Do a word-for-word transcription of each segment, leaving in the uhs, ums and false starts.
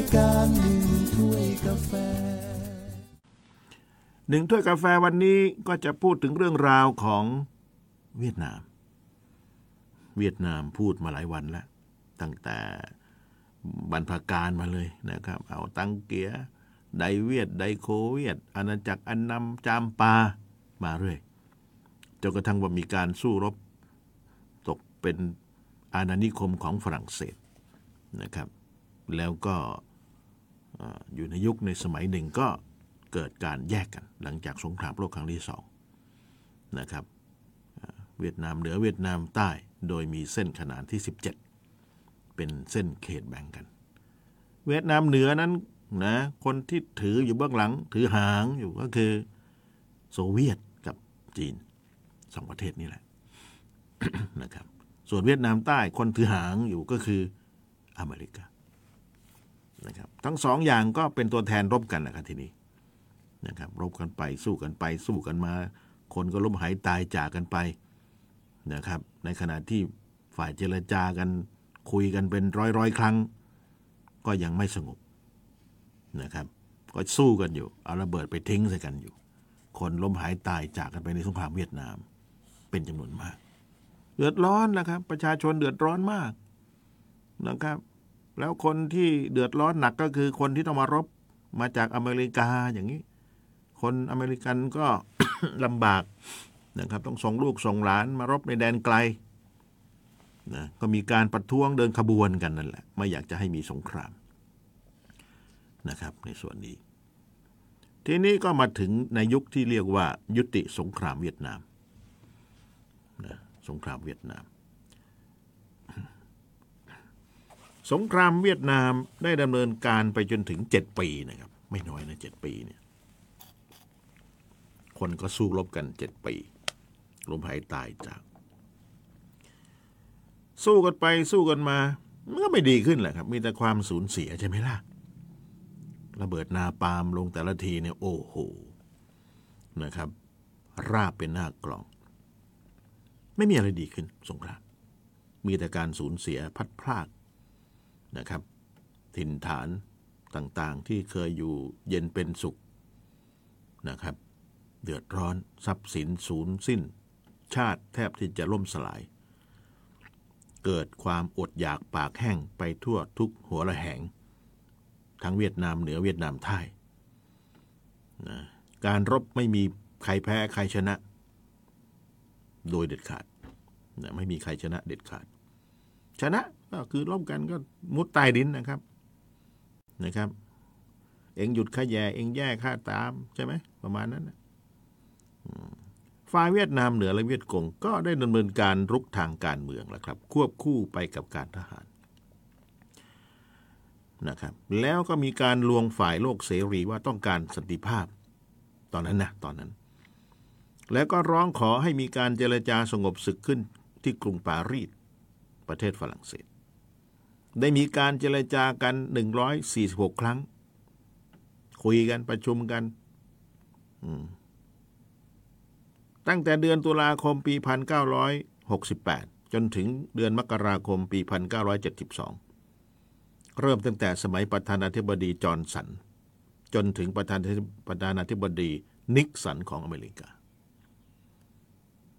ายการหนึ่งถ้วยกาแฟหนึ่งถ้วยกาแฟวันนี้ก็จะพูดถึงเรื่องราวของเวียดนามเวียดนามพูดมาหลายวันแล้วตั้งแต่บรรพกาลมาเลยนะครับเอาตังเกียไดเวียดไดโคเวียดอาณาจักรอันนำจามปามาเรื่อยจนกระทั่งว่ามีการสู้รบตกเป็นอาณานิคมของฝรั่งเศสนะครับแล้วก็อยู่ในยุคในสมัยหนึ่งก็เกิดการแยกกันหลังจากสงครามโลกครั้งที่สองนะครับเวียดนามเหนือเวียดนามใต้โดยมีเส้นขนานที่สิบเจ็ดเป็นเส้นเขตแบ่งกันเวียดนามเหนือนั้นนะคนที่ถืออยู่เบื้องหลังถือหางอยู่ก็คือโซเวียตกับจีนสองประเทศนี้แหละ นะครับส่วนเวียดนามใต้คนถือหางอยู่ก็คืออเมริกานะครับทั้งสองอย่างก็เป็นตัวแทนรบกันนะครับทีนี้นะครับรบกันไปสู้กันไปสู้กันมาคนก็ล้มหายตายจากกันไปนะครับในขณะที่ฝ่ายเจรจากันคุยกันเป็นร้อยๆครั้งก็ยังไม่สงบนะครับก็สู้กันอยู่เอาระเบิดไปทิ้งใส่กันอยู่คนล้มหายตายจากกันไปในสงครามเวียดนามเป็นจำนวนมากเดือดร้อนนะครับประชาชนเดือดร้อนมากนะครับแล้วคนที่เดือดร้อนหนักก็คือคนที่ต้องมารบมาจากอเมริกาอย่างนี้คนอเมริกันก็ ลำบากนะครับต้องส่งลูกส่งหลานมารบในแดนไกลนะก็มีการประท้วงเดินขบวนกันนั่นแหละไม่อยากจะให้มีสงครามนะครับในส่วนนี้ทีนี้ก็มาถึงในยุคที่เรียกว่ายุติสงครามเวียดนามนะสงครามเวียดนามสงครามเวียดนามได้ดำเนินการไปจนถึงเจ็ดปีนะครับไม่น้อยนะเจ็ดปีเนี่ยคนก็สู้รบกันเจ็ดปีล้มหายตายจากสู้กันไปสู้กันมามันก็ไม่ดีขึ้นแหละครับมีแต่ความสูญเสียใช่ไหมล่ะระเบิดนาปาล์มลงแต่ละทีเนี่ยโอ้โหนะครับราบเป็นหน้ากลองไม่มีอะไรดีขึ้นสงครามมีแต่การสูญเสียพัดพรากนะครับถิ่นฐานต่างๆที่เคยอยู่เย็นเป็นสุขนะครับเดือดร้อนทรัพย์สินสูญสิ้นชาติแทบที่จะล่มสลายเกิดความอดอยากปากแห้งไปทั่วทุกหัวระแหงทั้งเวียดนามเหนือเวียดนามใต้นะการรบไม่มีใครแพ้ใครชนะโดยเด็ดขาดนะไม่มีใครชนะเด็ดขาดชนะก็คือร่วมกันก็มุดใต้ดินนะครับนะครับเอ็งหยุดข้าแย่เอ็งแย่ข้าตามใช่ไหมประมาณนั้นนะฝ่ายเวียดนามเหนือและเวียดกงก็ได้ดำเนินการรุกทางการเมืองแล้วครับควบคู่ไปกับการทหารนะครับแล้วก็มีการลวงฝ่ายโลกเสรีว่าต้องการสันติภาพตอนนั้นนะตอนนั้นแล้วก็ร้องขอให้มีการเจรจาสงบศึกขึ้นที่กรุงปารีสประเทศฝรั่งเศสได้มีการเจรจากันหนึ่งร้อยสี่สิบหกครั้งคุยกันประชุมกันตั้งแต่เดือนตุลาคมปีหนึ่งพันเก้าร้อยหกสิบแปดจนถึงเดือนมกราคมปีหนึ่งพันเก้าร้อยเจ็ดสิบสองเริ่มตั้งแต่สมัยประธานาธิบดีจอห์นสันจนถึงประธานประธานาธิบดีนิกสันของอเมริกา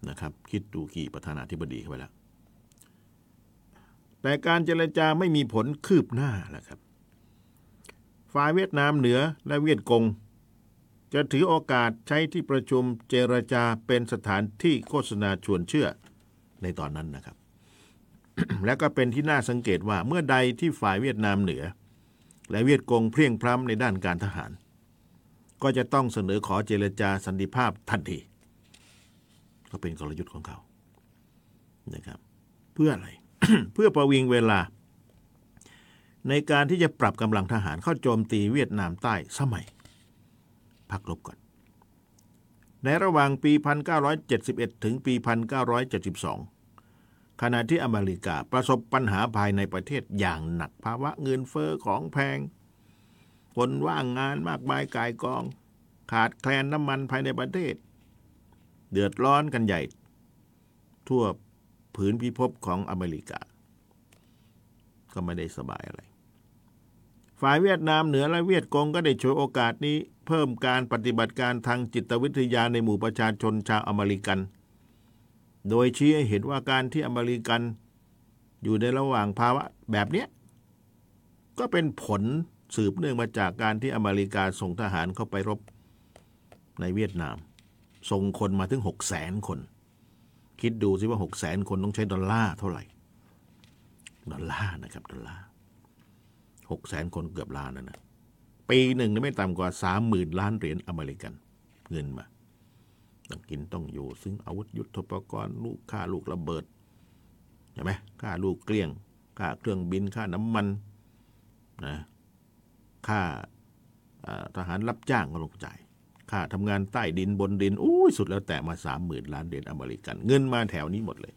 นะครับคิดดูกี่ประธานาธิบดีเข้าไปแล้วแต่การเจรจาไม่มีผลคืบหน้าแล้วครับฝ่ายเวียดนามเหนือและเวียดกงจะถือโอกาสใช้ที่ประชุมเจรจาเป็นสถานที่โฆษณาชวนเชื่อในตอนนั้นนะครับและก็เป็นที่น่าสังเกตว่าเมื่อใดที่ฝ่ายเวียดนามเหนือและเวียดกงเพลียงพล้ำในด้านการทหารก็จะต้องเสนอขอเจรจาสันติภาพทันทีก็เป็นกลยุทธ์ของเขานะครับเพื่ออะไร เพื่อประวิงเวลาในการที่จะปรับกำลังทหารเข้าโจมตีเวียดนามใต้สมัยพักลบก่อนในระหว่างปีหนึ่งพันเก้าร้อยเจ็ดสิบเอ็ดถึงปีหนึ่งพันเก้าร้อยเจ็ดสิบสองขณะที่อเมริกาประสบปัญหาภายในประเทศอย่างหนักภาวะเงินเฟ้อของแพงคนว่างงานมากมายกายกองขาดแคลนน้ำมันภายในประเทศเดือดร้อนกันใหญ่ทั่วผืนพิภพของอเมริกาก็ไม่ได้สบายอะไร ฝ่ายเวียดนามเหนือและเวียดกงก็ได้ฉวยโอกาสนี้เพิ่มการปฏิบัติการทางจิตวิทยาในหมู่ประชาชนชาวอเมริกันโดยชี้ให้เห็นว่าการที่อเมริกันอยู่ในระหว่างภาวะแบบนี้ก็เป็นผลสืบเนื่องมาจากการที่อเมริกาส่งทหารเข้าไปรบในเวียดนามส่งคนมาถึง หกแสน คนคิดดูสิว่า หกแสน คนต้องใช้ดอลลาร์เท่าไหร่ดอลลาร์นะครับดอลลาร์ หกแสน คนเกือบล้านนะนะปีหนึ่งไม่ต่ำกว่า สามหมื่น ล้านเหรียญอเมริกันเงินมาต้องกินต้องอยู่ซึ่งอาวุธยุทโธปกรณ์ลูกฆ่าลูกระเบิดใช่ไหมฆ่าลูกเกลี้ยงฆ่าเครื่องบินฆ่าน้ำมันนะค่าทหารรับจ้างก็ลงจ่ายค่าทำงานใต้ดินบนดินโอ้ยสุดแล้วแต่มา สามหมื่น ล้านเหรียญอเมริกันเงินมาแถวนี้หมดเลย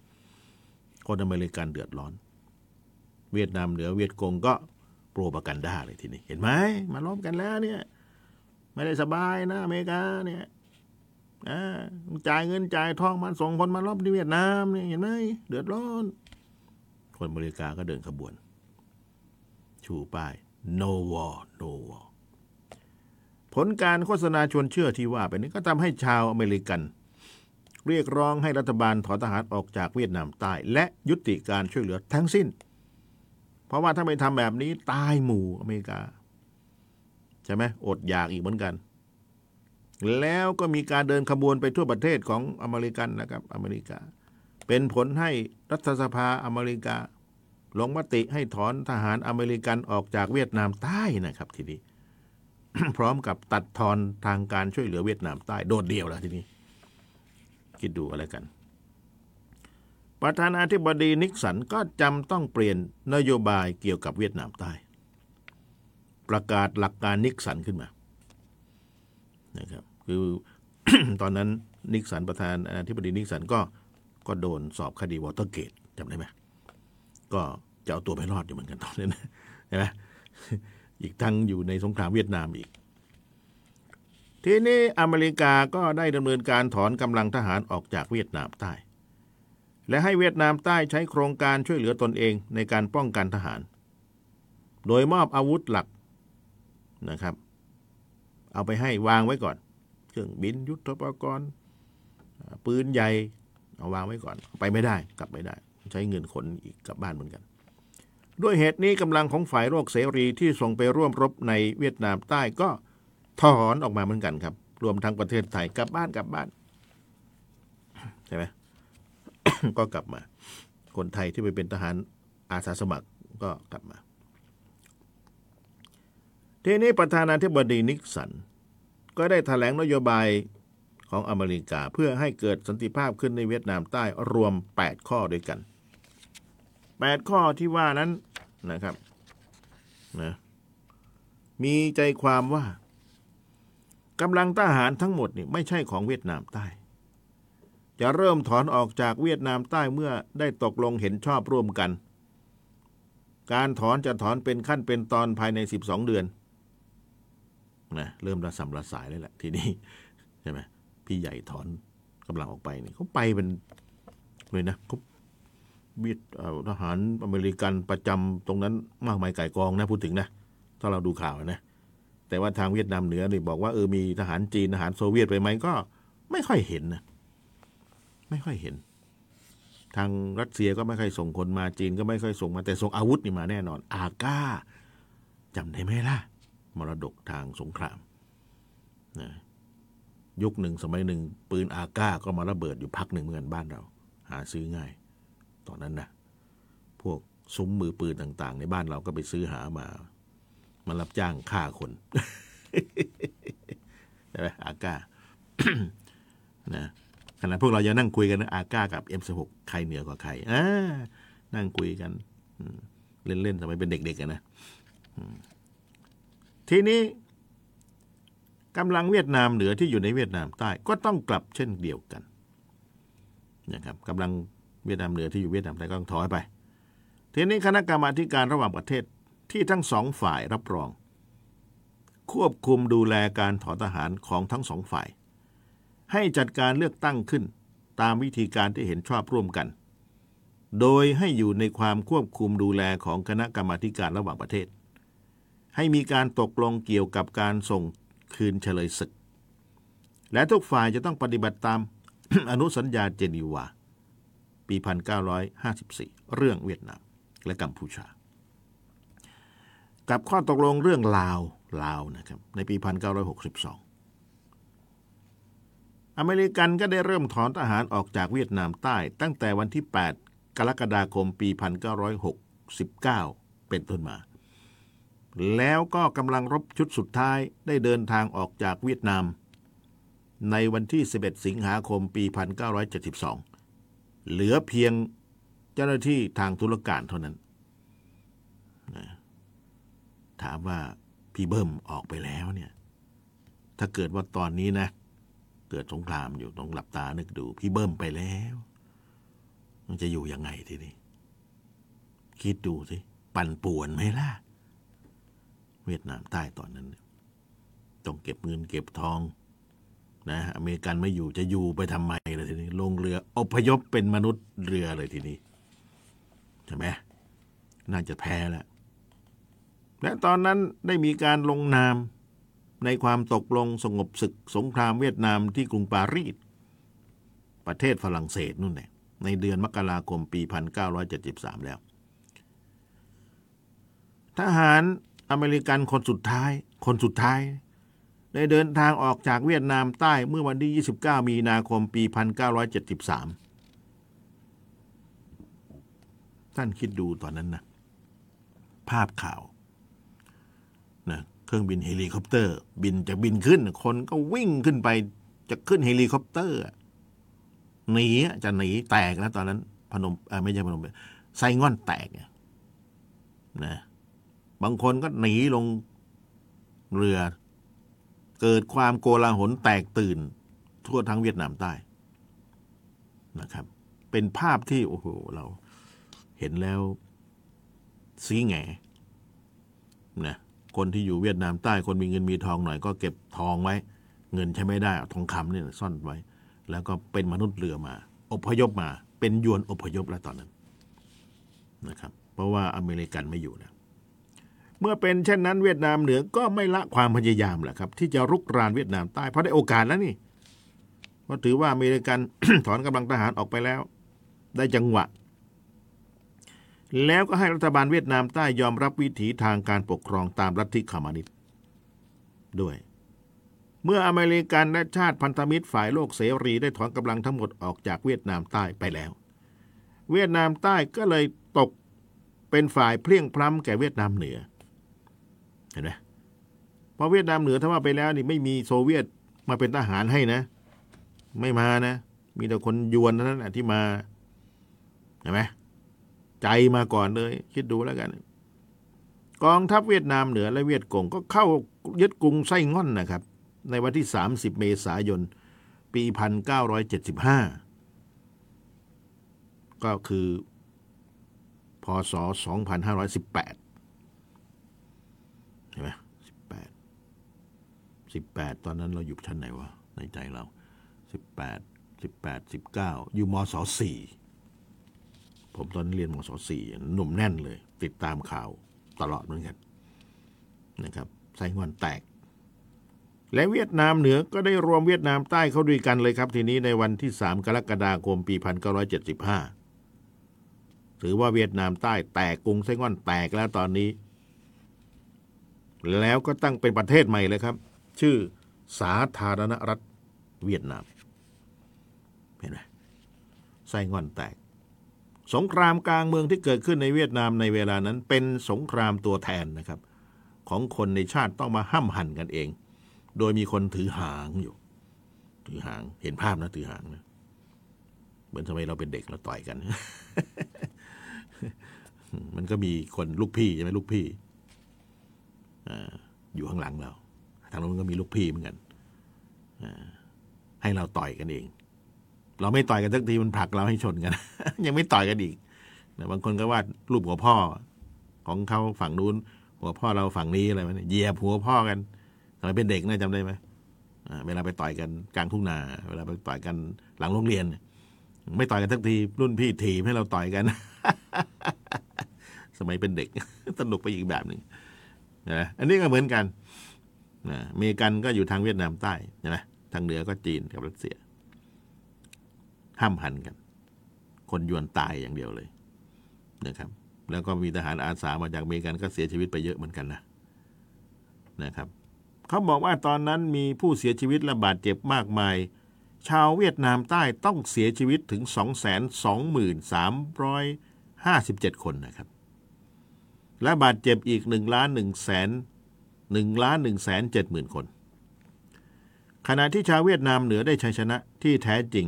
คนอเมริกันเดือดร้อนเวียดนามเหนือเวียดกงก็โปรปากันดาเลยทีนี้เห็นไหมมาล้อมกันแล้วเนี่ยไม่ได้สบายนะอเมริกาเนี่ยจ่ายเงินจ่ายทองมันส่งคนมาล้อมที่เวียดนามเนี่ยเห็นไหมเดือดร้อนคนอเมริกาก็เดินขบวนชูป้ายNo war no war ผลการโฆษณาชวนเชื่อที่ว่าไปนี้ก็ทำให้ชาวอเมริกันเรียกร้องให้รัฐบาลถอนทหารออกจากเวียดนามใต้และยุติการช่วยเหลือทั้งสิ้นเพราะว่าถ้าไม่ทำแบบนี้ตายหมู่อเมริกาใช่ไหมอดอยากอีกเหมือนกันแล้วก็มีการเดินขบวนไปทั่วประเทศของอเมริกันนะครับอเมริกาเป็นผลให้รัฐสภาอเมริกาลงมติให้ถอนทหารอเมริกันออกจากเวียดนามใต้นะครับทีนี้ พร้อมกับตัดทอนทางการช่วยเหลือเวียดนามใต้โดดเดี่ยวแล้วทีนี้คิดดูอะไรกันประธานาธิบดีนิกสันก็จำต้องเปลี่ยนนโยบายเกี่ยวกับเวียดนามใต้ประกาศหลักการนิกสันขึ้นมานะครับคือ ตอนนั้นนิกสันประธานาธิบดีนิกสันก็ก็โดนสอบคดีวอเตอร์เกตจำได้ไหมก็จะเอาตัวไปรอดอยู่เหมือนกันตอนนี้นะเห็นไหมอีกทั้งอยู่ในสงครามเวียดนามอีกทีนี้อเมริกาก็ได้ดำเนินการถอนกำลังทหารออกจากเวียดนามใต้และให้เวียดนามใต้ใช้โครงการช่วยเหลือตนเองในการป้องกันทหารโดยมอบอาวุธหลักนะครับเอาไปให้วางไว้ก่อนเครื่องบินยุทโธปกรณ์ปืนใหญ่เอาวางไว้ก่อนไปไม่ได้กลับไม่ได้ใช้เงินขนอีกกลับบ้านเหมือนกันด้วยเหตุนี้กำลังของฝ่ายโรคเสรีที่ส่งไปร่วมรบในเวียดนามใต้ก็ถอนออกมาเหมือนกันครับรวมทั้งประเทศไทยกลับบ้านกลับบ้านใช่ไหม ก็กลับมาคนไทยที่ไปเป็นทหารอาสาสมัครก็กลับมาทีนี้ประธานาธิบดีนิกสันก็ได้แถลงนโยบายของอเมริกาเพื่อให้เกิดสันติภาพขึ้นในเวียดนามใต้รวมแปดข้อด้วยกันแปดข้อที่ว่านั้นนะครับนะมีใจความว่ากำลังทหารทั้งหมดนี่ไม่ใช่ของเวียดนามใต้จะเริ่มถอนออกจากเวียดนามใต้เมื่อได้ตกลงเห็นชอบร่วมกันการถอนจะถอนเป็นขั้นเป็นตอนภายในสิบสองเดือนนะเริ่มระสำระสายเลยแหละทีนี้ใช่ไหมพี่ใหญ่ถอนกำลังออกไปเนี่ยเขาไปเป็นเลยนะเขาบิดทหารอเมริกันประจำตรงนั้นมากมายไก่กองนะพูดถึงนะถ้าเราดูข่าวนะแต่ว่าทางเวียดนามเหนือเนี่ยบอกว่าเออมีทหารจีนทหารโซเวียตไปไหมก็ไม่ค่อยเห็นนะไม่ค่อยเห็นทางรัสเซียก็ไม่ค่อยส่งคนมาจีนก็ไม่ค่อยส่งมาแต่ส่งอาวุธนี่มาแน่นอนอาก้าจำได้ไหมล่ะมรดกทางสงครามนะยุคหนึ่งสมัยหนึ่งปืนอาก้าก็มาระเบิดอยู่พักหนึ่งเหมือนบ้านเราหาซื้อง่ายตอนนั้นนะพวกซุ้มมือปืนต่างๆในบ้านเราก็ไปซื้อหามามารับจ้างฆ่าคนใช่ไหมอาก้า นะขณะพวกเรายังนั่งคุยกันนะอาก้ากับ เอ็ม สิบหก ใครเหนือกว่าใครอ่านั่งคุยกันเล่นๆสมัยเป็นเด็กๆกันนะทีนี้กำลังเวียดนามเหนือที่อยู่ในเวียดนามใต้ก็ต้องกลับเช่นเดียวกันนะครับกำลังเวียดนามเหนือที่อยู่เวียดนามใต้ก็ต้องถอยไปทีนี้คณะกรรมาธิการระหว่างประเทศที่ทั้งสองฝ่ายรับรองควบคุมดูแลการถอนทหารของทั้งสองฝ่ายให้จัดการเลือกตั้งขึ้นตามวิธีการที่เห็นชอบร่วมกันโดยให้อยู่ในความควบคุมดูแลของคณะกรรมาธิการระหว่างประเทศ ให้มีการตกลงเกี่ยวกับการส่งคืนเฉลยศึกและทุกฝ่ายจะต้องปฏิบัติตาม อนุสัญญาเจนีวาปี หนึ่งเก้าห้าสี่ เรื่องเวียดนามและกัมพูชากับข้อตกลงเรื่องลาวลาวนะครับในปี หนึ่งเก้าหกสองอเมริกันก็ได้เริ่มถอนทหารออกจากเวียดนามใต้ตั้งแต่วันที่ แปด กรกฎาคมปี หนึ่งเก้าหกเก้า เป็นต้นมาแล้วก็กำลังรบชุดสุดท้ายได้เดินทางออกจากเวียดนามในวันที่ สิบเอ็ด สิงหาคมปี หนึ่งเก้าเจ็ดสอง เหลือเพียงเจ้าหน้าที่ทางธุรการเท่านั้นถามว่าพี่เบิ้มออกไปแล้วเนี่ยถ้าเกิดว่าตอนนี้นะเกิดสงครามอยู่ต้องหลับตานึกดูพี่เบิ้มไปแล้วมันจะอยู่ยังไงทีนี้คิดดูสิปั่นป่วนไหมล่ะเวียดนามใต้ตอนนั้นต้องเก็บเงินเก็บทองนะอเมริกันไม่อยู่จะอยู่ไปทำไมเลยทีนี้ลงเรืออพยพเป็นมนุษย์เรือเลยทีนี้ใช่ไหมน่าจะแพ้แล้วและตอนนั้นได้มีการลงนามในความตกลงสงบศึกสงครามเวียดนามที่กรุงปารีสประเทศฝรั่งเศสนู่นแหละในเดือนมกราคมปีหนึ่งเก้าเจ็ดสามแล้วทหารอเมริกันคนสุดท้ายคนสุดท้ายได้เดินทางออกจากเวียดนามใต้เมื่อวันที่ยี่สิบเก้ามีนาคมปีหนึ่งเก้าเจ็ดสามท่านคิดดูตอนนั้นนะภาพข่าวนะเครื่องบินเฮลิคอปเตอร์บินจะบินขึ้นคนก็วิ่งขึ้นไปจะขึ้นเฮลิคอปเตอร์หนีจะหนีแตกแล้วตอนนั้นพนมไม่ใช่พนมไซง่อนแตกนะบางคนก็หนีลงเรือเกิดความโกลาหลแตกตื่นทั่วทั้งเวียดนามใต้นะครับเป็นภาพที่โอ้โหเราเห็นแล้วซีแง่นะคนที่อยู่เวียดนามใต้คนมีเงินมีทองหน่อยก็เก็บทองไว้เงินใช้ไม่ได้เอาทองคำเนี่ยซ่อนไว้แล้วก็เป็นมนุษย์เรือมาอพยพมาเป็นยวนอพยพแล้วตอนนั้นนะครับเพราะว่าอเมริกันไม่อยู่แล้วเมื่อเป็นเช่นนั้นเวียดนามเหนือก็ไม่ละความพยายามแหละครับที่จะรุกรานเวียดนามใต้เพราะได้โอกาสแล้วนี่เพราะถือว่าอเมริกัน ถอนกำลังทหารออกไปแล้วได้จังหวะแล้วก็ให้รัฐบาลเวียดนามใต้ยอมรับวิถีทางการปกครองตามลัทธิคอมมิวนิสต์ด้วยเมื่ออเมริกันและชาติพันธมิตรฝ่ายโลกเสรีได้ถอนกำลังทั้งหมดออกจากเวียดนามใต้ไปแล้วเวียดนามใต้ก็เลยตกเป็นฝ่ายเพลียงพล้ำแก่เวียดนามเหนือเห็นไหมพอเวียดนามเหนือถ้าว่าไปแล้วนี่ไม่มีโซเวียตมาเป็นทหารให้นะไม่มานะมีแต่คนยวนเท่านั้นนะที่มาเห็นไหมใจมาก่อนเลยคิดดูแล้วกันกองทัพเวียดนามเหนือและเวียดกงก็เข้ายึดกรุงไส้ง่อนนะครับในวันที่สามสิบเมษายนปีหนึ่งเก้าเจ็ดห้าก็คือพ.ศ. สองพันห้าร้อยสิบแปดใช่ไหมสิบแปดสิบแปดตอนนั้นเราอยู่ชั้นไหนวะในใจเราสิบแปดสิบแปดสิบเก้าอยู่ม.ศ.สี่ผมตอนนั้นเรียนม.ศ.สี่หนุ่มแน่นเลยติดตามข่าวตลอดเหมือนกันนะครับไส้ง่อนแตกและเวียดนามเหนือก็ได้รวมเวียดนามใต้เข้าด้วยกันเลยครับทีนี้ในวันที่สามกรกฎาคมปีหนึ่งเก้าเจ็ดห้าถือว่าเวียดนามใต้แตกกรุงไส้ง่อนแตกแล้วตอนนี้แล้วก็ตั้งเป็นประเทศใหม่เลยครับชื่อสาธารณรัฐเวียดนามเห็นไหมไส้ง่อนแตกสงครามกลางเมืองที่เกิดขึ้นในเวียดนามในเวลานั้นเป็นสงครามตัวแทนนะครับของคนในชาติต้องมาห้ำหั่นกันเองโดยมีคนถือหางอยู่ถือหางเห็นภาพนะถือหางนะเหมือนสมัยเราเป็นเด็กเราต่อยกัน มันก็มีคนลูกพี่ใช่ไหมลูกพี่อยู่ข้างหลังเราทางโน้นก็มีลูกพี่เหมือนกันให้เราต่อยกันเองเราไม่ต่อยกันสักทีมันผลักเราให้ชนกัน ยังไม่ต่อยกันอีกนะบางคนก็วาดรูปหัวพ่อของเขาฝั่งนู้นหัวพ่อเราฝั่งนี้อะไรมันเหยียบหัวพ่อกันตอนเป็นเด็กน่าจำได้ไหมเวลาไปต่อยกันกลางทุ่งนาเวลาไปต่อยกันหลังโรงเรียนไม่ต่อยกันสักทีรุ่นพี่ถีบให้เราต่อยกัน สมัยเป็นเด็ก สนุกไปอีกแบบหนึ่ง นะอันนี้ก็เหมือนกันนะอเมริกันก็อยู่ทางเวียดนามใต้ใช่ไหมทางเหนือก็จีนกับรัสเซียห้ามหันกันคนยวนตายอย่างเดียวเลยนะครับแล้วก็มีทหารอาสามาจากอเมริกันก็เสียชีวิตไปเยอะเหมือนกันนะนะครับเขาบอกว่าตอนนั้นมีผู้เสียชีวิตและบาดเจ็บมากมายชาวเวียดนามใต้ต้องเสียชีวิตถึง สองแสนสองหมื่นสามพันสามร้อยห้าสิบเจ็ด คนนะครับและบาดเจ็บอีก หนึ่งล้านหนึ่งแสนเจ็ดหมื่น คนขณะที่ชาวเวียดนามเหนือได้ชัยชนะที่แท้จริง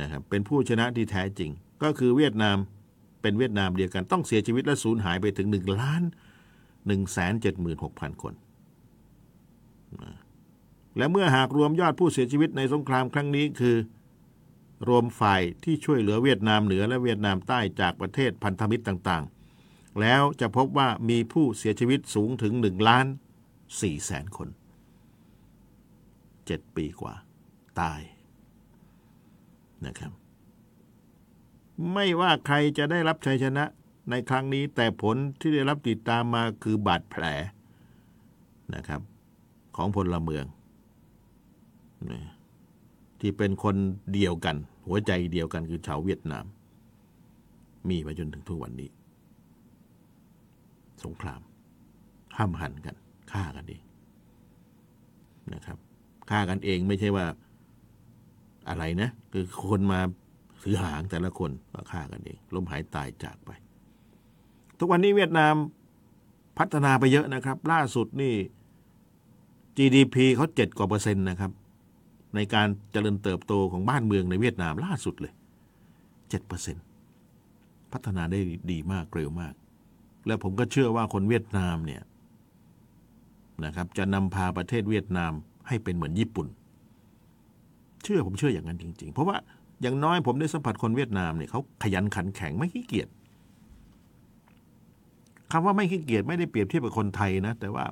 นะครับเป็นผู้ชนะที่แท้จริงก็คือเวียดนามเป็นเวียดนามเดียวกันต้องเสียชีวิตและสูญหายไปถึง หนึ่งล้านหนึ่งแสนเจ็ดหมื่นหกพัน คนและเมื่อหากรวมยอดผู้เสียชีวิตในสงครามครั้งนี้คือรวมฝ่ายที่ช่วยเหลือเวียดนามเหนือและเวียดนามใต้จากประเทศพันธมิตรต่างๆแล้วจะพบว่ามีผู้เสียชีวิตสูงถึง หนึ่งล้านสี่แสน คนเจ็ดปีกว่าตายนะครับไม่ว่าใครจะได้รับชัยชนะในครั้งนี้แต่ผลที่ได้รับติดตามมาคือบาดแผลนะครับของพลเมืองที่เป็นคนเดียวกันหัวใจเดียวกันคือชาวเวียดนามมีมาจนถึงทุกวันนี้สงครามห้ามหันกันฆ่ากันเองนะครับฆ่ากันเองไม่ใช่ว่าอะไรนะคือคนมาถือหางแต่ละคนก็ฆ่ากันเองล้มหายตายจากไปทุกวันนี้เวียดนามพัฒนาไปเยอะนะครับล่าสุดนี่ จี ดี พี เขาเจ็ดกว่าเปอร์เซ็นต์นะครับในการเจริญเติบโตของบ้านเมืองในเวียดนามล่าสุดเลย เจ็ดเปอร์เซ็นต์ พัฒนาได้ดีมากเร็วมากและผมก็เชื่อว่าคนเวียดนามเนี่ยนะครับจะนำพาประเทศเวียดนามให้เป็นเหมือนญี่ปุ่นเชื่อผมเชื่ออย่างนั้นจริงๆเพราะว่าอย่างน้อยผมได้สัมผัสคนเวียดนามเนี่ยเขาขยันขันแข็งไม่ขี้เกียจคำว่าไม่ขี้เกียจไม่ได้เปรียบเทียบกับคนไทยนะแต่ว่า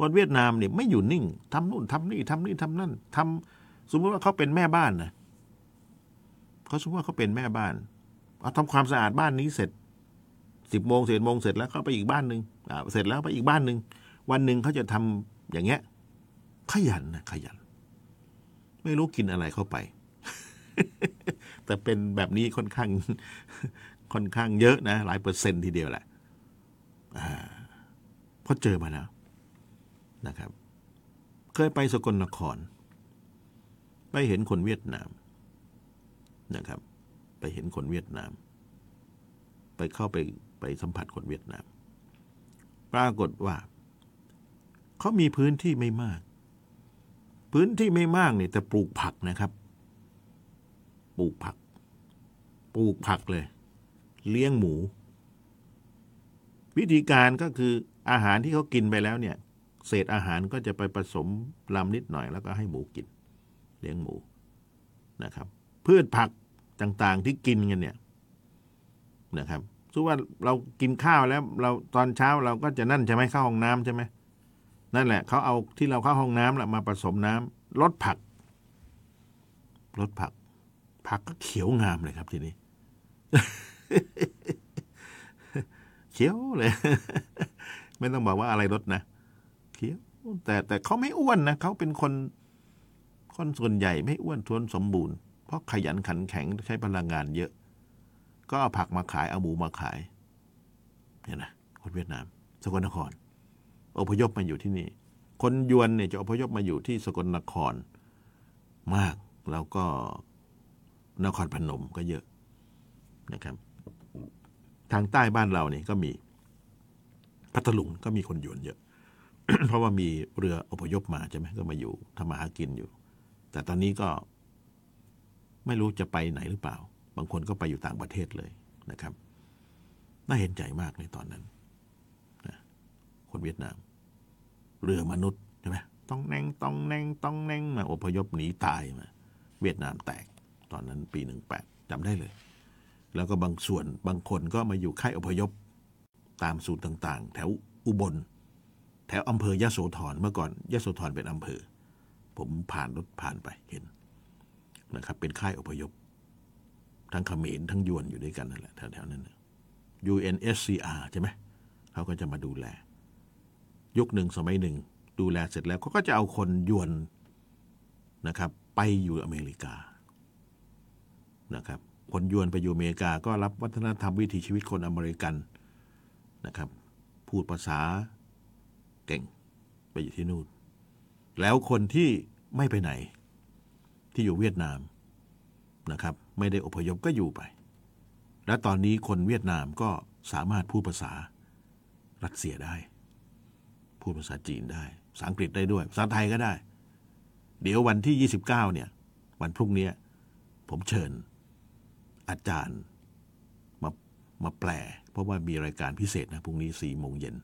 คนเวียดนามเนี่ยไม่อยู่นิ่งทำนู่นทำนี่ทำนี่ทำนั่นทำสมมติว่าเขาเป็นแม่บ้านนะเขาสมมติว่าเขาเป็นแม่บ้านเอาทำความสะอาดบ้านนี้เสร็จสิบโมงเสร็จโมงเสร็จแล้วเขาไปอีกบ้านนึงเสร็จแล้วไปอีกบ้านนึงวันนึงเขาจะทำอย่างเงี้ยขยันนะขยันไม่รู้กินอะไรเข้าไป แต่เป็นแบบนี้ค่อนข้างค่อนข้างเยอะนะหลายเปอร์เซ็นต์ทีเดียวแหละเพราะเจอมาแล้วนะครับเคยไปสกลนครไปเห็นคนเวียดนามนะครับไปเห็นคนเวียดนามไปเข้าไปไปสัมผัสคนเวียดนามปรากฏว่าเขามีพื้นที่ไม่มากพื้นที่ไม่มากเนี่ยแต่ปลูกผักนะครับปลูกผักปลูกผักเลยเลี้ยงหมูวิธีการก็คืออาหารที่เขากินไปแล้วเนี่ยเศษอาหารก็จะไปผสมลำนิดหน่อยแล้วก็ให้หมูกินเลี้ยงหมูนะครับพืชผักต่างๆที่กินกันเนี่ยนะครับซึ่งว่าเรากินข้าวแล้วเราตอนเช้าเราก็จะนั่นใช่ไหมเข้าห้องน้ำใช่ไหมนั่นแหละเขาเอาที่เราเข้าห้องน้ำแหละมาผสมน้ำลดผักลดผักผักก็เขียวงามเลยครับทีนี้ เขียวเลย ไม่ต้องบอกว่าอะไรลดนะเขียวแต่แต่เขาไม่อ้วนนะเขาเป็นคนคนส่วนใหญ่ไม่อ้วนท้วนสมบูรณ์เพราะขยันขันแข็งใช้พลังงานเยอะก็เอาผักมาขายเอาหมูมาขายเนี่ยนะคนเวียดนามสกลนครอพยพมาอยู่ที่นี่คนยวนเนี่ยจะอพยพมาอยู่ที่สกลนครมากแล้วก็นครพนมก็เยอะนะครับทางใต้บ้านเราเนี่ยก็มีพัทลุงก็มีคนยวนเยอะ เพราะว่ามีเรืออพยพมาใช่ไหมก็มาอยู่ทำมาหากินอยู่แต่ตอนนี้ก็ไม่รู้จะไปไหนหรือเปล่าบางคนก็ไปอยู่ต่างประเทศเลยนะครับน่าเห็นใจมากในตอนนั้นคนเวียดนามเรือมนุษย์ใช่ไหมต้องแนงต้องแนงต้องแนงมาอพยพหนีตายมาเวียดนามแตกตอนนั้นปีหนึ่งแปดจำได้เลยแล้วก็บางส่วนบางคนก็มาอยู่ค่ายอพยพตามศูนย์ต่างๆแถวอุบลแถวอำเภอยโสธรเมื่อก่อนยโสธรเป็นอำเภอผมผ่านรถผ่านไปเห็นนะครับเป็นค่ายอพยพทั้งเขมรทั้งยวนอยู่ด้วยกันนั่นแหละแถวๆนั้น ยู เอ็น เอส ซี อาร์ ใช่ไหม เขาก็จะมาดูแลยุคหนึ่งสมัยหนึ่งดูแลเสร็จแล้วเขาก็จะเอาคนยวนนะครับไปอยู่อเมริกานะครับคนยวนไปอยู่อเมริกาก็รับวัฒนธรรมวิถีชีวิตคนอเมริกันนะครับพูดภาษาเก่งไปอยู่ที่นู่นแล้วคนที่ไม่ไปไหนที่อยู่เวียดนามนะครับไม่ได้อพยพก็อยู่ไปและตอนนี้คนเวียดนามก็สามารถพูดภาษารัสเซียได้พูดภาษาจีนได้ภาษาอังกฤษได้ด้วยภาษาไทยก็ได้เดี๋ยววันที่ยี่สิบเก้าเนี่ยวันพรุ่งนี้ผมเชิญอาจารย์มามาแปลเพราะว่ามีรายการพิเศษนะพรุ่งนี้ สี่โมงเย็น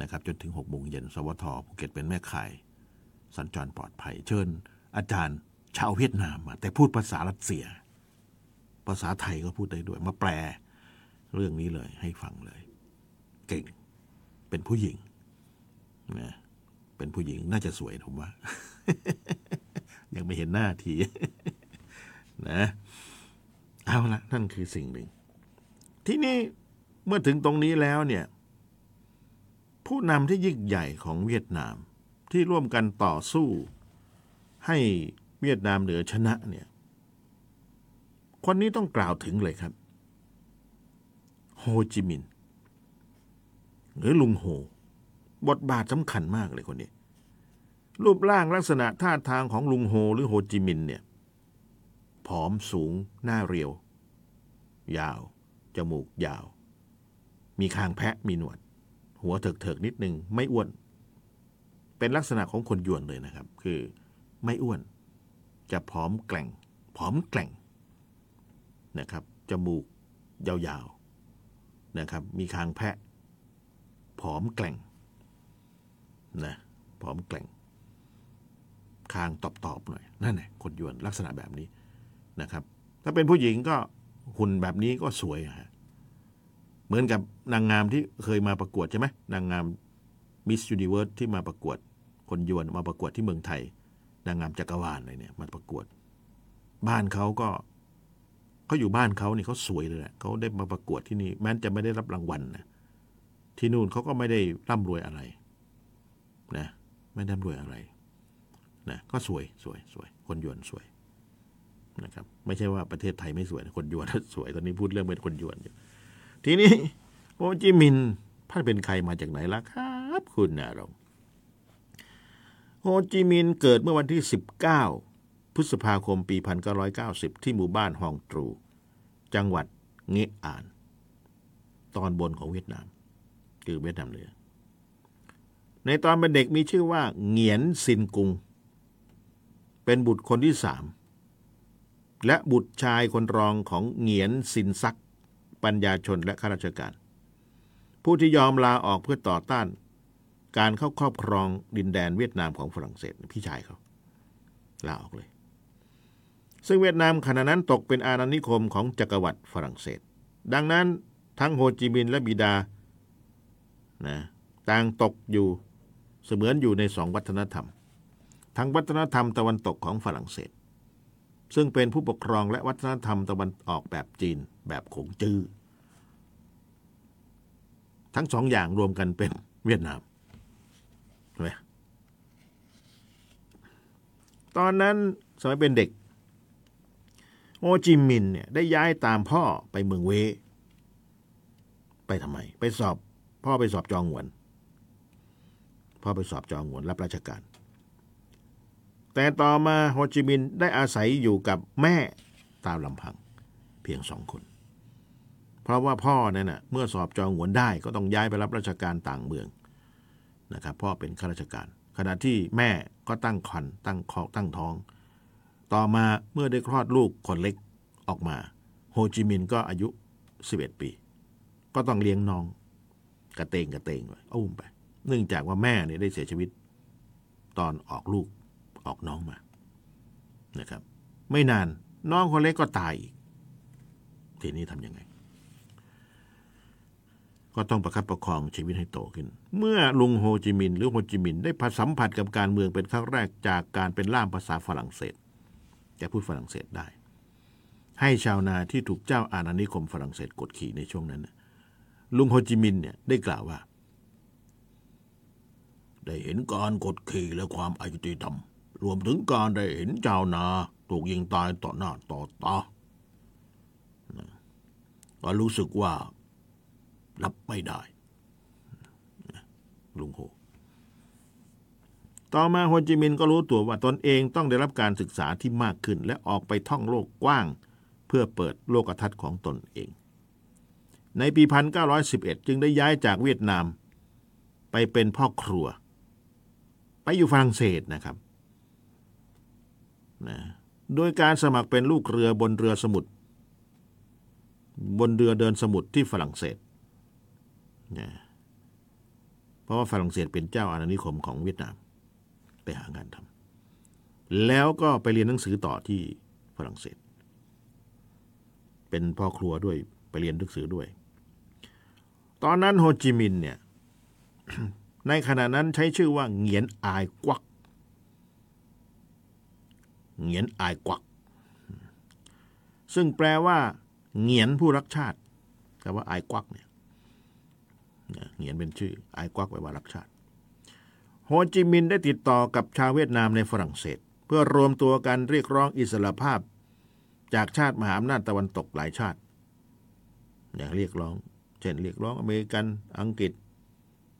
นะครับจนถึง หกโมงเย็นสวทภูเก็ตเป็นแม่ข่ายสัญจรปลอดภัยเชิญอาจารย์ชาวเวียดนามแต่พูดภาษารัสเซียภาษาไทยก็พูดได้ด้วยมาแปลเรื่องนี้เลยให้ฟังเลยเก่งเป็นผู้หญิงนะเป็นผู้หญิงน่าจะสวยผมว่า ยังไม่เห็นหน้าทีนะเอาละนั่นคือสิ่งหนึ่งทีนี้เมื่อถึงตรงนี้แล้วเนี่ยผู้นำที่ยิ่งใหญ่ของเวียดนามที่ร่วมกันต่อสู้ให้เวียดนามเหนือชนะเนี่ยคนนี้ต้องกล่าวถึงเลยครับโฮจิมินห์หรือลุงโฮบทบาทสำคัญมากเลยคนนี้รูปร่างลักษณะท่าทางของลุงโฮหรือโฮจิมินห์เนี่ยผอมสูงหน้าเรียวยาวจมูกยาวมีคางแพะมีหนวดหัวเถิกๆนิดนึงไม่อ้วนเป็นลักษณะของคนยวนเลยนะครับคือไม่อ้วนจะผอมแกร่งผอมแกร่งนะครับจมูกยาวๆนะครับมีคางแพะผอมแกร่งนะผอมแกร่งคางตอบๆหน่อยนั่นแหละคนยวนลักษณะแบบนี้นะครับถ้าเป็นผู้หญิงก็หุ่นแบบนี้ก็สวยฮะเหมือนกับนางงามที่เคยมาประกวดใช่ไหมนางงามมิสยูนิเวิร์สที่มาประกวดคนยวนมาประกวดที่เมืองไทยนางงามจักรวาลอะไรเนี่ยมาประกวดบ้านเขาก็เขาอยู่บ้านเขานี่เขาสวยเลยแหละเขาได้มาประกวดที่นี่แม้จะไม่ได้รับรางวัลนะที่นู่นเขาก็ไม่ได้ร่ำรวยอะไรนะไม่ร่ำรวยอะไรนะก็สวยสวยสวยคนยวนสวยนะครับไม่ใช่ว่าประเทศไทยไม่สวยนะคนยวนสวยตอนนี้พูดเรื่องเป็นคนยวนอยู่ทีนี้โฮจิมินห์ท่านเป็นใครมาจากไหนล่ะครับคุณนะเราโฮจิมินห์เกิดเมื่อวันที่สิบเก้าพฤษภาคมปีหนึ่งพันเก้าร้อยเก้าสิบที่หมู่บ้านฮองตรูจังหวัดเงอ่านตอนบนของเวียดนามคือเวียดนามเหนือในตอนเป็นเด็กมีชื่อว่าเหงียนซินกุงเป็นบุตรคนที่สามและบุตรชายคนรองของเหงียนซินซักปัญญาชนและข้าราชการผู้ที่ยอมลาออกเพื่อต่อต้านการเข้าครอบครองดินแดนเวียดนามของฝรั่งเศสพี่ชายเขาลาออกเลยซึ่งเวียดนามขณะนั้นตกเป็นอาณานิคมของจักรวรรดิฝรั่งเศสดังนั้นทั้งโฮจิมินห์และบิดานะต่างตกอยู่เสมือนอยู่ในสองวัฒนธรรมทั้งวัฒนธรรมตะวันตกของฝรั่งเศสซึ่งเป็นผู้ปกครองและวัฒนธรรมตะวันออกแบบจีนแบบขงจื้อทั้งสองอย่างรวมกันเป็นเวียดนามใช่ไหมตอนนั้นสมัยเป็นเด็กโฮจิมินห์เนี่ยได้ย้ายตามพ่อไปเมืองเวไปทำไมไปสอบพ่อไปสอบจองหวนพ่อไปสอบจองหวนรับราชการแต่ต่อมาโฮจิมินห์ได้อาศัยอยู่กับแม่ตามลำพังเพียงสองคนเพราะว่าพ่อเนี่ยนะเมื่อสอบจองหวนได้ก็ต้องย้ายไปรับราชการต่างเมืองนะครับพ่อเป็นข้าราชการขณะที่แม่ก็ตั้งครรภ์ตั้งคอตั้งท้องต่อมาเมื่อได้คลอดลูกคนเล็กออกมาโฮจิมินห์ก็อายุสิบเอ็ดปีก็ต้องเลี้ยงน้องกระเตงกระเตงไว้อุ้มไปเนื่องจากว่าแม่เนี่ยได้เสียชีวิตตอนออกลูกออกน้องมานะครับไม่นานน้องคนเล็กก็ตายอีกทีนี้ทำยังไงก็ต้องประคับประคองชีวิตให้โตขึ้นเมื่อลุงโฮจิมินห์หรือโฮจิมินห์ได้สัมผัสกับการเมืองเป็นครั้งแรกจากการเป็นล่ามภาษาฝรั่งเศสแกพูดฝรั่งเศสได้ให้ชาวนาที่ถูกเจ้าอาณานิคมฝรั่งเศสกดขี่ในช่วงนั้น ลุงโฮจิมินห์เนี่ยได้กล่าวว่าได้เห็นการกดขี่และความอยุติธรรมรวมถึงการได้เห็นชาวนาถูกยิงตายต่อหน้าต่อตาก็รู้สึกว่ารับไม่ได้ลุงโฮต่อมาโฮจิมินห์ก็รู้ตัวว่าตนเองต้องได้รับการศึกษาที่มากขึ้นและออกไปท่องโลกกว้างเพื่อเปิดโลกทัศน์ของตนเองในปีหนึ่งพันเก้าร้อยสิบเอ็ดจึงได้ย้ายจากเวียดนามไปเป็นพ่อครัวไปอยู่ฝรั่งเศสนะครับนะโดยการสมัครเป็นลูกเรือบนเรือสมุทรบนเรือเดินสมุทรที่ฝรั่งเศสนะเพราะว่าฝรั่งเศสเป็นเจ้าอาณานิคมของเวียดนามไปหางานทำแล้วก็ไปเรียนหนังสือต่อที่ฝรั่งเศสเป็นพ่อครัวด้วยไปเรียนหนังสือด้วยตอนนั้นโฮจิมินห์เนี่ย ในขณะนั้นใช้ชื่อว่าเหงียนอายกวักเหงียนอายกวักซึ่งแปลว่าเหงียนผู้รักชาติแต่ว่าอายกวักเนี่ยเหงียนเป็นชื่ออายกวักแปลว่ารักชาติโฮจิมินห์ได้ติดต่อกับชาวเวียดนามในฝรั่งเศสเพื่อรวมตัวกันเรียกร้องอิสรภาพจากชาติมหาอำนาจตะวันตกหลายชาติอย่างเรียกร้องเช่นเรียกร้องอเมริกันอังกฤษ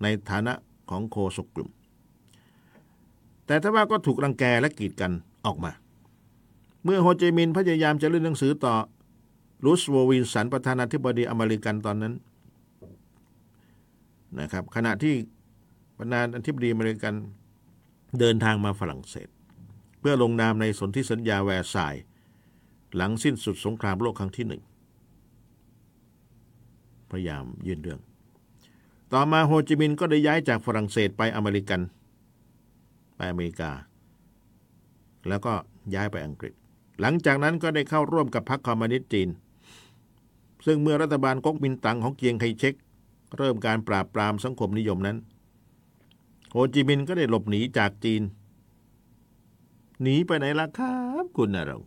ในฐานะของโฆษกกลุ่มแต่ทว่าก็ถูกรังแกและกีดกันออกมาเมื่อโฮจิมินห์พยายามจะยื่นหนังสือต่อรูสโวลวินสันประธานาธิบดีอเมริกันตอนนั้นนะครับขณะที่ประธานาธิบดีอเมริกันเดินทางมาฝรั่งเศสเพื่อลงนามในสนธิสัญญาแวร์ซายน์หลังสิ้นสุดสงครามโลกครั้งที่หนึ่งพยายามยื่นเรื่องต่อมาโฮจิมินห์ก็ได้ย้ายจากฝรั่งเศสไปอเมริกันไปอเมริกาแล้วก็ย้ายไปอังกฤษหลังจากนั้นก็ได้เข้าร่วมกับพรรคคอมมิวนิสต์จีนซึ่งเมื่อรัฐบาลก๊กมินตั๋งของเกียงไคเชกเริ่มการปราบปรามสังคมนิยมนั้นโฮจิมินห์ก็ได้หลบหนีจากจีนหนีไปไหนล่ะครับคุณน่ะเรา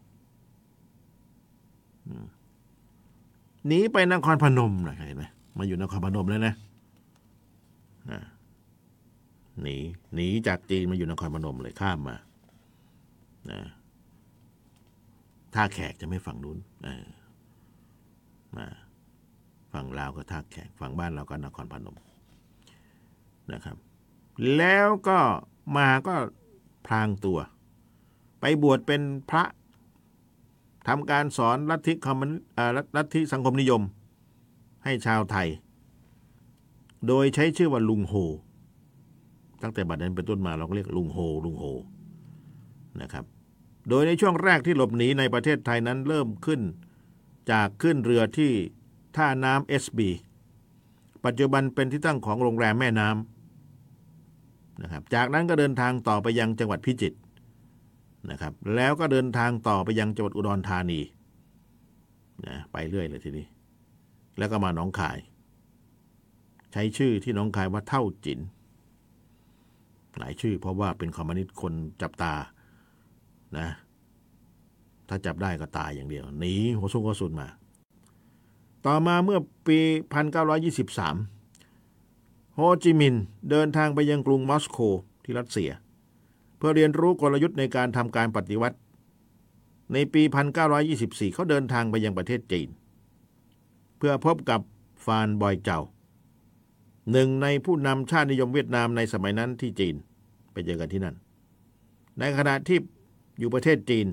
หนีไปนครพนมนะเห็นไหมมาอยู่นครพนมแล้วนะหนีหนีจากจีนมาอยู่นครพนมเลยข้ามมาท่าแขกจะไม่ฝั่งนู้นมาฝั่งลาวก็ท่าแขกฝั่งบ้านเราก็นครพนมนะครับแล้วก็มาก็พรางตัวไปบวชเป็นพระทำการสอนลัทธิคอมมิวนิสต์ลัทธิสังคมนิยมให้ชาวไทยโดยใช้ชื่อว่าลุงโฮตั้งแต่บัดนั้นเป็นต้นมาเราก็เรียกลุงโฮลุงโฮนะครับโดยในช่วงแรกที่หลบหนีในประเทศไทยนั้นเริ่มขึ้นจากขึ้นเรือที่ท่าน้ำเอสบีปัจจุบันเป็นที่ตั้งของโรงแรมแม่น้ำนะครับจากนั้นก็เดินทางต่อไปยังจังหวัดพิจิตรนะครับแล้วก็เดินทางต่อไปยังจังหวัดอุดรธานีนะไปเรื่อยเลยทีนี้แล้วก็มาหนองคายใช้ชื่อที่หนองคายว่าเท่าจินหลายชื่อเพราะว่าเป็นคอมมิวนิสต์คนจับตานะถ้าจับได้ก็ตายอย่างเดียวหนีหัวซุกหัวซุนมาต่อมาเมื่อปีหนึ่งพันเก้าร้อยยี่สิบสามโฮจิมินห์เดินทางไปยังกรุงมอสโกที่รัสเซียเพื่อเรียนรู้กลยุทธ์ในการทำการปฏิวัติในปีหนึ่งพันเก้าร้อยยี่สิบสี่เขาเดินทางไปยังประเทศจีนเพื่อพบกับฟานบอยเจ้าหนึ่งในผู้นำชาตินิยมเวียดนามในสมัยนั้นที่จีนไปเจอกันที่นั่นในขณะที่อยู่ประเทศจีน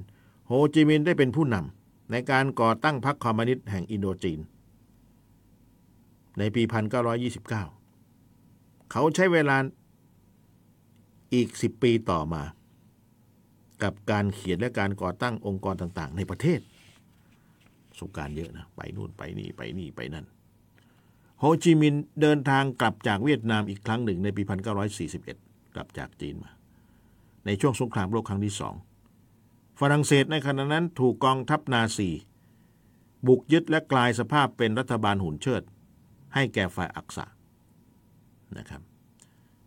โฮจิมินห์ได้เป็นผู้นำในการก่อตั้งพรรคคอมมิวนิสต์แห่งอินโดจีนในปีหนึ่งพันเก้าร้อยยี่สิบเก้าเขาใช้เวลาอีกสิบปีต่อมากับการเขียนและการก่อตั้งองค์กรต่างๆในประเทศประสบการณ์เยอะนะไปนู่นไปนี่ไปนี่ไปนั่นโฮจิมินห์เดินทางกลับจากเวียดนามอีกครั้งหนึ่งในปีหนึ่งพันเก้าร้อยสี่สิบเอ็ดกลับจากจีนมาในช่วงสงครามโลกครั้งที่สองฝรั่งเศสในขณะนั้นถูกกองทัพนาซีบุกยึดและกลายสภาพเป็นรัฐบาลหุ่นเชิดให้แก่ฝ่ายอักษะนะครับ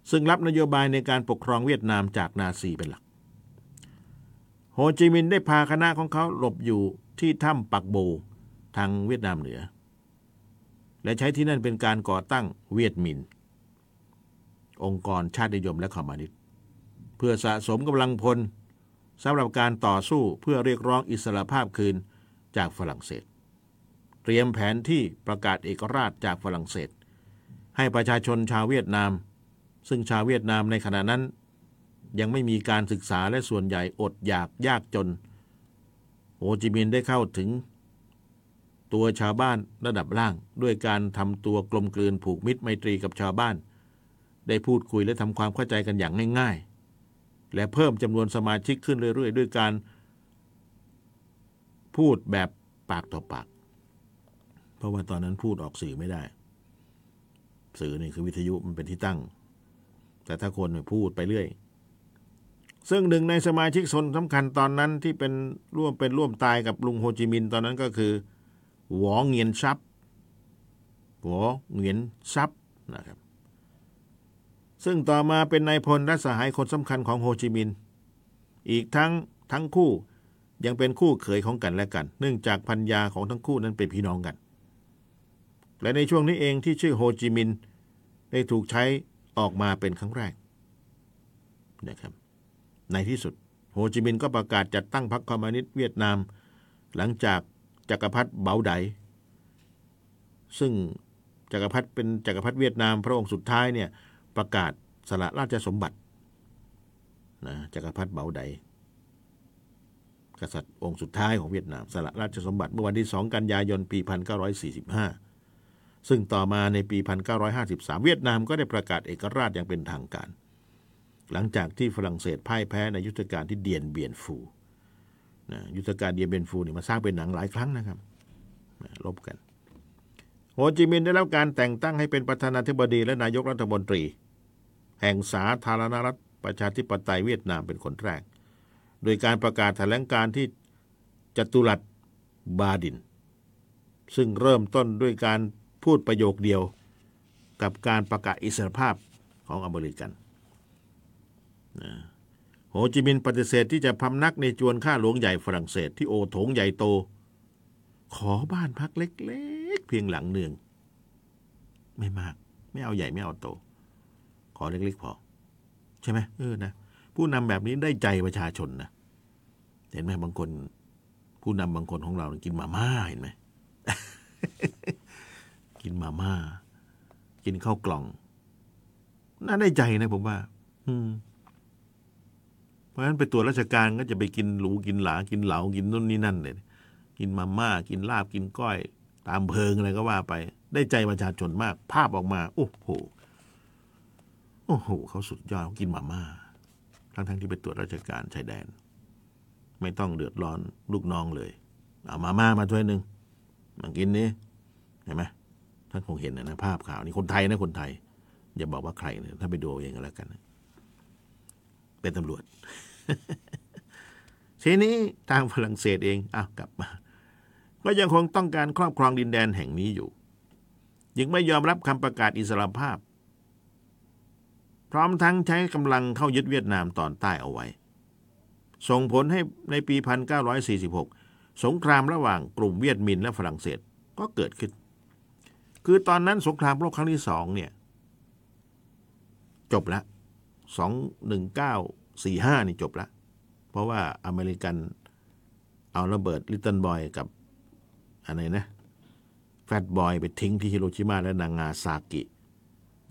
ซึ่งรับนโยบายในการปกครองเวียดนามจากนาซีเป็นหลักโฮจิมินห์ได้พาคณะของเขาหลบอยู่ที่ถ้ำปักโบทางเวียดนามเหนือ และใช้ที่นั่นเป็นการก่อตั้งเวียดมินองค์กรชาตินิยมและคอมมิวนิสต์เพื่อสะสมกำลังพลสำหรับการต่อสู้เพื่อเรียกร้องอิสรภาพคืนจากฝรั่งเศสเตรียมแผนที่ประกาศเอกราชจากฝรั่งเศสให้ประชาชนชาวเวียดนามซึ่งชาวเวียดนามในขณะนั้นยังไม่มีการศึกษาและส่วนใหญ่อดอยากยากจนโฮจิมินห์ได้เข้าถึงตัวชาวบ้านระดับล่างด้วยการทำตัวกลมกลืนผูกมิตรไมตรีกับชาวบ้านได้พูดคุยและทำความเข้าใจกันอย่างง่ายๆและเพิ่มจำนวนสมาชิกขึ้นเรื่อยๆด้วยการพูดแบบปากต่อปากเพราะว่าตอนนั้นพูดออกสื่อไม่ได้สื่อนี่คือวิทยุมันเป็นที่ตั้งแต่ถ้าคนพูดไปเรื่อยซึ่งหนึ่งในสมาชิกชนสำคัญตอนนั้นที่เป็นร่วมเป็นร่วมตายกับลุงโฮจิมินห์ตอนนั้นก็คือหวอเงียนซับหวอเงียนซับนะครับซึ่งต่อมาเป็นนายพลและสหายคนสำคัญของโฮจิมินห์อีกทั้งทั้งคู่ยังเป็นคู่เขยของกันและกันเนื่องจากภรรยาของทั้งคู่นั้นเป็นพี่น้องกันและในช่วงนี้เองที่ชื่อโฮจิมินห์ได้ถูกใช้ออกมาเป็นครั้งแรกนะครับในที่สุดโฮจิมินห์ก็ประกาศจัดตั้งพรรคคอมมิวนิสต์เวียดนามหลังจากจักรพรรดิเบาไดซึ่งจักรพรรดิเป็นจักรพรรดิเวียดนามพระองค์สุดท้ายเนี่ยประกาศสละราชสมบัตินะจักรพรรดิเบาไดกษัตริย์องค์สุดท้ายของเวียดนามสละราชสมบัติเมื่อวันที่สองกันยายนปีหนึ่งพันเก้าร้อยสี่สิบห้าซึ่งต่อมาในปีหนึ่งพันเก้าร้อยห้าสิบสามเวียดนามก็ได้ประกาศเอกราชอย่างเป็นทางการหลังจากที่ฝรั่งเศสพ่ายแพ้ในยุทธการที่เดียนเบียนฟูนะยุทธการเดียนเบียนฟูนี่มาสร้างเป็นหนังหลายครั้งนะครับนะลบกันโฮจิมินห์ได้รับการแต่งตั้งให้เป็นประธานาธิบดีและนายกรัฐมนตรีแห่งสาธารณรัฐประชาธิปไตยเวียดนามเป็นคนแรกโดยการประกาศแถลงการณ์ที่จตุรัสบาดินซึ่งเริ่มต้นด้วยการพูดประโยคเดียวกับการประกาศอิสรภาพของอเมริกันโฮจิมินห์ปฏิเสธที่จะพำนักในจวนข้าหลวงใหญ่ฝรั่งเศสที่โอโถงใหญ่โตขอบ้านพักเล็กๆเพียงหลังหนึ่งไม่มากไม่เอาใหญ่ไม่เอาโตขอเล็กๆพอใช่ไหมเออนะผู้นำแบบนี้ได้ใจประชาชนนะเห็นไหมบางคนผู้นำบางคนของเรากินมาม่าเห็นไหม กินมาม่ากินข้าวกล่องน่าได้ใจนะผมว่าเพราะฉะนั้นไปตรวจราชการก็จะไปกินหรูกินหลากินเหลากินนู่นนี่นั่นเลยกินมาม่ากินลาบกินก้อยตามเพลิงอะไรก็ว่าไปได้ใจประชาชนมากภาพออกมาโอ้โหโอ้โหเขาสุดยอดเขากินมาม่าทั้งทั้งที่ไปตรวจราชการชายแดนไม่ต้องเดือดร้อนลูกน้องเลยเอามาม่ามาถ้วยนึงมากินนี่เห็นไหมท่านคงเห็นนะภาพข่าวนี่คนไทยนะคนไทยอย่าบอกว่าใครนะถ้าไปดูเองก็แล้วกันนะเป็นตำรวจทีนี้ทางฝรั่งเศสเองอ้าวกลับมาก็ยังคงต้องการครอบครองดินแดนแห่งนี้อยู่ยังไม่ยอมรับคำประกาศอิสรภาพพร้อมทั้งใช้กำลังเข้ายึดเวียดนามตอนใต้เอาไว้ส่งผลให้ในปีหนึ่งพันเก้าร้อยสี่สิบหกสงครามระหว่างกลุ่มเวียดมินและฝรั่งเศสก็เกิดขึ้นคือตอนนั้นสงครามโลกครั้งที่สองเนี่ยจบแล้วสองพันเก้าร้อยสี่สิบห้านี่จบละเพราะว่าอเมริกันเอาระเบิดลิตเติ้ลบอยกับอะไรนะแฟตบอยไปทิ้งที่ฮิโรชิมาและนางาซากิ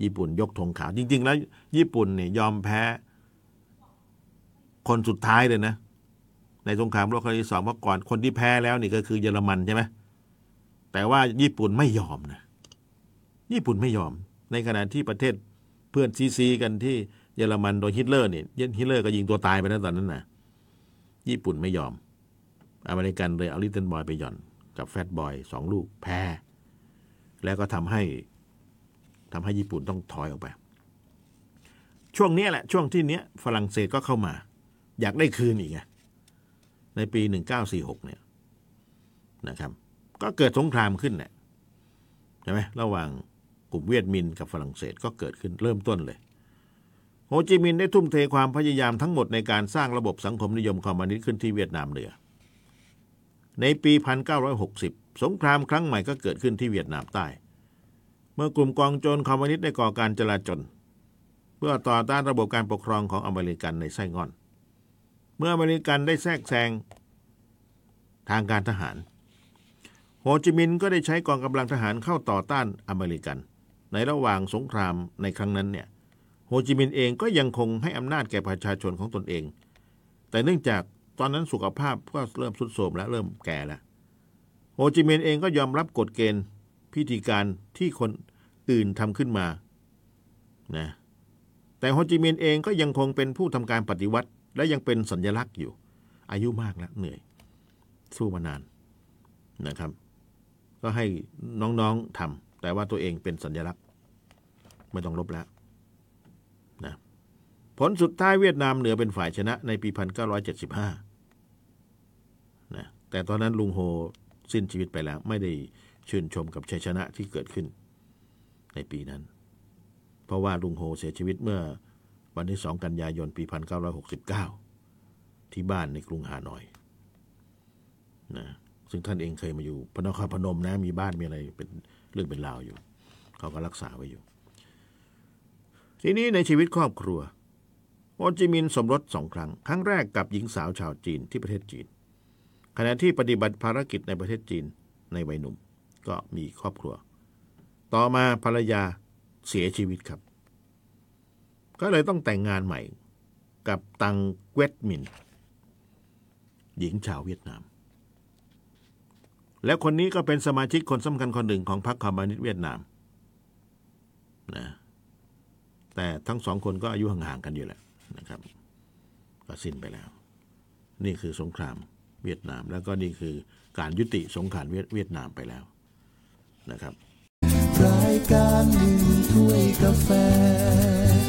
ญี่ปุ่นยกธงขาวจริงๆแล้วญี่ปุ่นเนี่ยยอมแพ้คนสุดท้ายเลยนะในสงครามโลกครั้งที่สองเมื่อก่อนคนที่แพ้แล้วนี่ก็คือเยอรมันใช่ไหมแต่ว่าญี่ปุ่นไม่ยอมนะญี่ปุ่นไม่ยอมในขณะที่ประเทศเพื่อนซีซีกันที่เยอรมันโดยฮิตเลอร์เนี่ยฮิตเลอร์ก็ยิงตัวตายไปนะตอนนั้นนะญี่ปุ่นไม่ยอมอเมริกันเลยเอาลิตเติ้ลบอยไปหย่อนกับแฟตบอยสองลูกแพ้แล้วก็ทำให้ทำให้ญี่ปุ่นต้องถอยออกไปช่วงนี้แหละช่วงที่เนี้ยฝรั่งเศสก็เข้ามาอยากได้คืนอีกไงในปีหนึ่งพันเก้าร้อยสี่สิบหกเนี่ยนะครับก็เกิดสงครามขึ้นแหละใช่ไหมระหว่างกลุ่มเวียดมินกับฝรั่งเศสก็เกิดขึ้นเริ่มต้นเลยโฮจิมินห์ได้ทุ่มเทความพยายามทั้งหมดในการสร้างระบบสังคมนิยมคอมมิวนิสต์ขึ้นที่เวียดนามเหนือในปีหนึ่งพันเก้าร้อยหกสิบสงครามครั้งใหม่ก็เกิดขึ้นที่เวียดนามใต้ มื่อกลุ่มกองโจรคอมมิวนิสต์ได้ก่อการจลาจลเพื่อต่อต้านระบบการปกครองของอเมริกันในไส้งอนเมื่ออเมริกันได้แทรกแซงทางการทหารโฮจิมินห์ก็ได้ใช้กองกำลังทหารเข้าต่อต้านอเมริกันในระหว่างสงครามในครั้งนั้นเนี่ยโฮจิมินห์เองก็ยังคงให้อำนาจแก่ประชาชนของตนเองแต่เนื่องจากตอนนั้นสุขภาพก็เริ่มทรุดโทรมและเริ่มแก่แล้วโฮจิมินห์เองก็ยอมรับกฎเกณฑ์พิธีการที่คนอื่นทำขึ้นมานะแต่โฮจิมินห์เองก็ยังคงเป็นผู้ทำการปฏิวัติและยังเป็นสัญลักษณ์อยู่อายุมากแล้วเหนื่อยสู้มานานนะครับก็ให้น้องๆทำแต่ว่าตัวเองเป็นสัญลักษณ์ไม่ต้องลบแล้วนะผลสุดท้ายเวียดนามเหนือเป็นฝ่ายชนะในปีหนึ่งเก้าเจ็ดห้านะแต่ตอนนั้นลุงโฮสิ้นชีวิตไปแล้วไม่ได้ชื่นชมกับชัยชนะที่เกิดขึ้นในปีนั้นเพราะว่าลุงโฮเสียชีวิตเมื่อวันที่สองกันยายนปีหนึ่งเก้าหกเก้าที่บ้านในกรุงฮานอยนะซึ่งท่านเองเคยมาอยู่พระนครพนมนะมีบ้านมีอะไรเป็นเรื่องเป็นราวอยู่เขาก็รักษาไว้อยู่ทีนี้ในชีวิตครอบครัวโฮจิมินห์สมรสสองครั้งครั้งแรกกับหญิงสาวชาวจีนที่ประเทศจีนขณะที่ปฏิบัติภารกิจในประเทศจีนในวัยหนุ่มก็มีครอบครัวต่อมาภรรยาเสียชีวิตครับก็เลยต้องแต่งงานใหม่กับตังเวทมินหญิงชาวเวียดนามและคนนี้ก็เป็นสมาชิกคนสำคัญคนหนึ่งของพรรคคอมมิวนิสต์เวียดนามนะแต่ทั้งสองคนก็อายุห่างๆกันอยู่แหละนะครับก็สิ้นไปแล้วนี่คือสงครามเวียดนามแล้วก็นี่คือการยุติสงครามเวียดนามไปแล้วนะครับรายการหนึ่งถ้วยกาแฟ